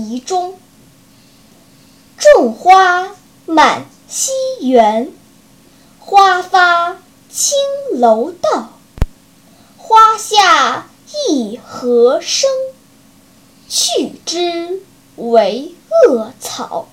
移中。种花满西园，花发青楼道。花下一荷生，去之为恶草。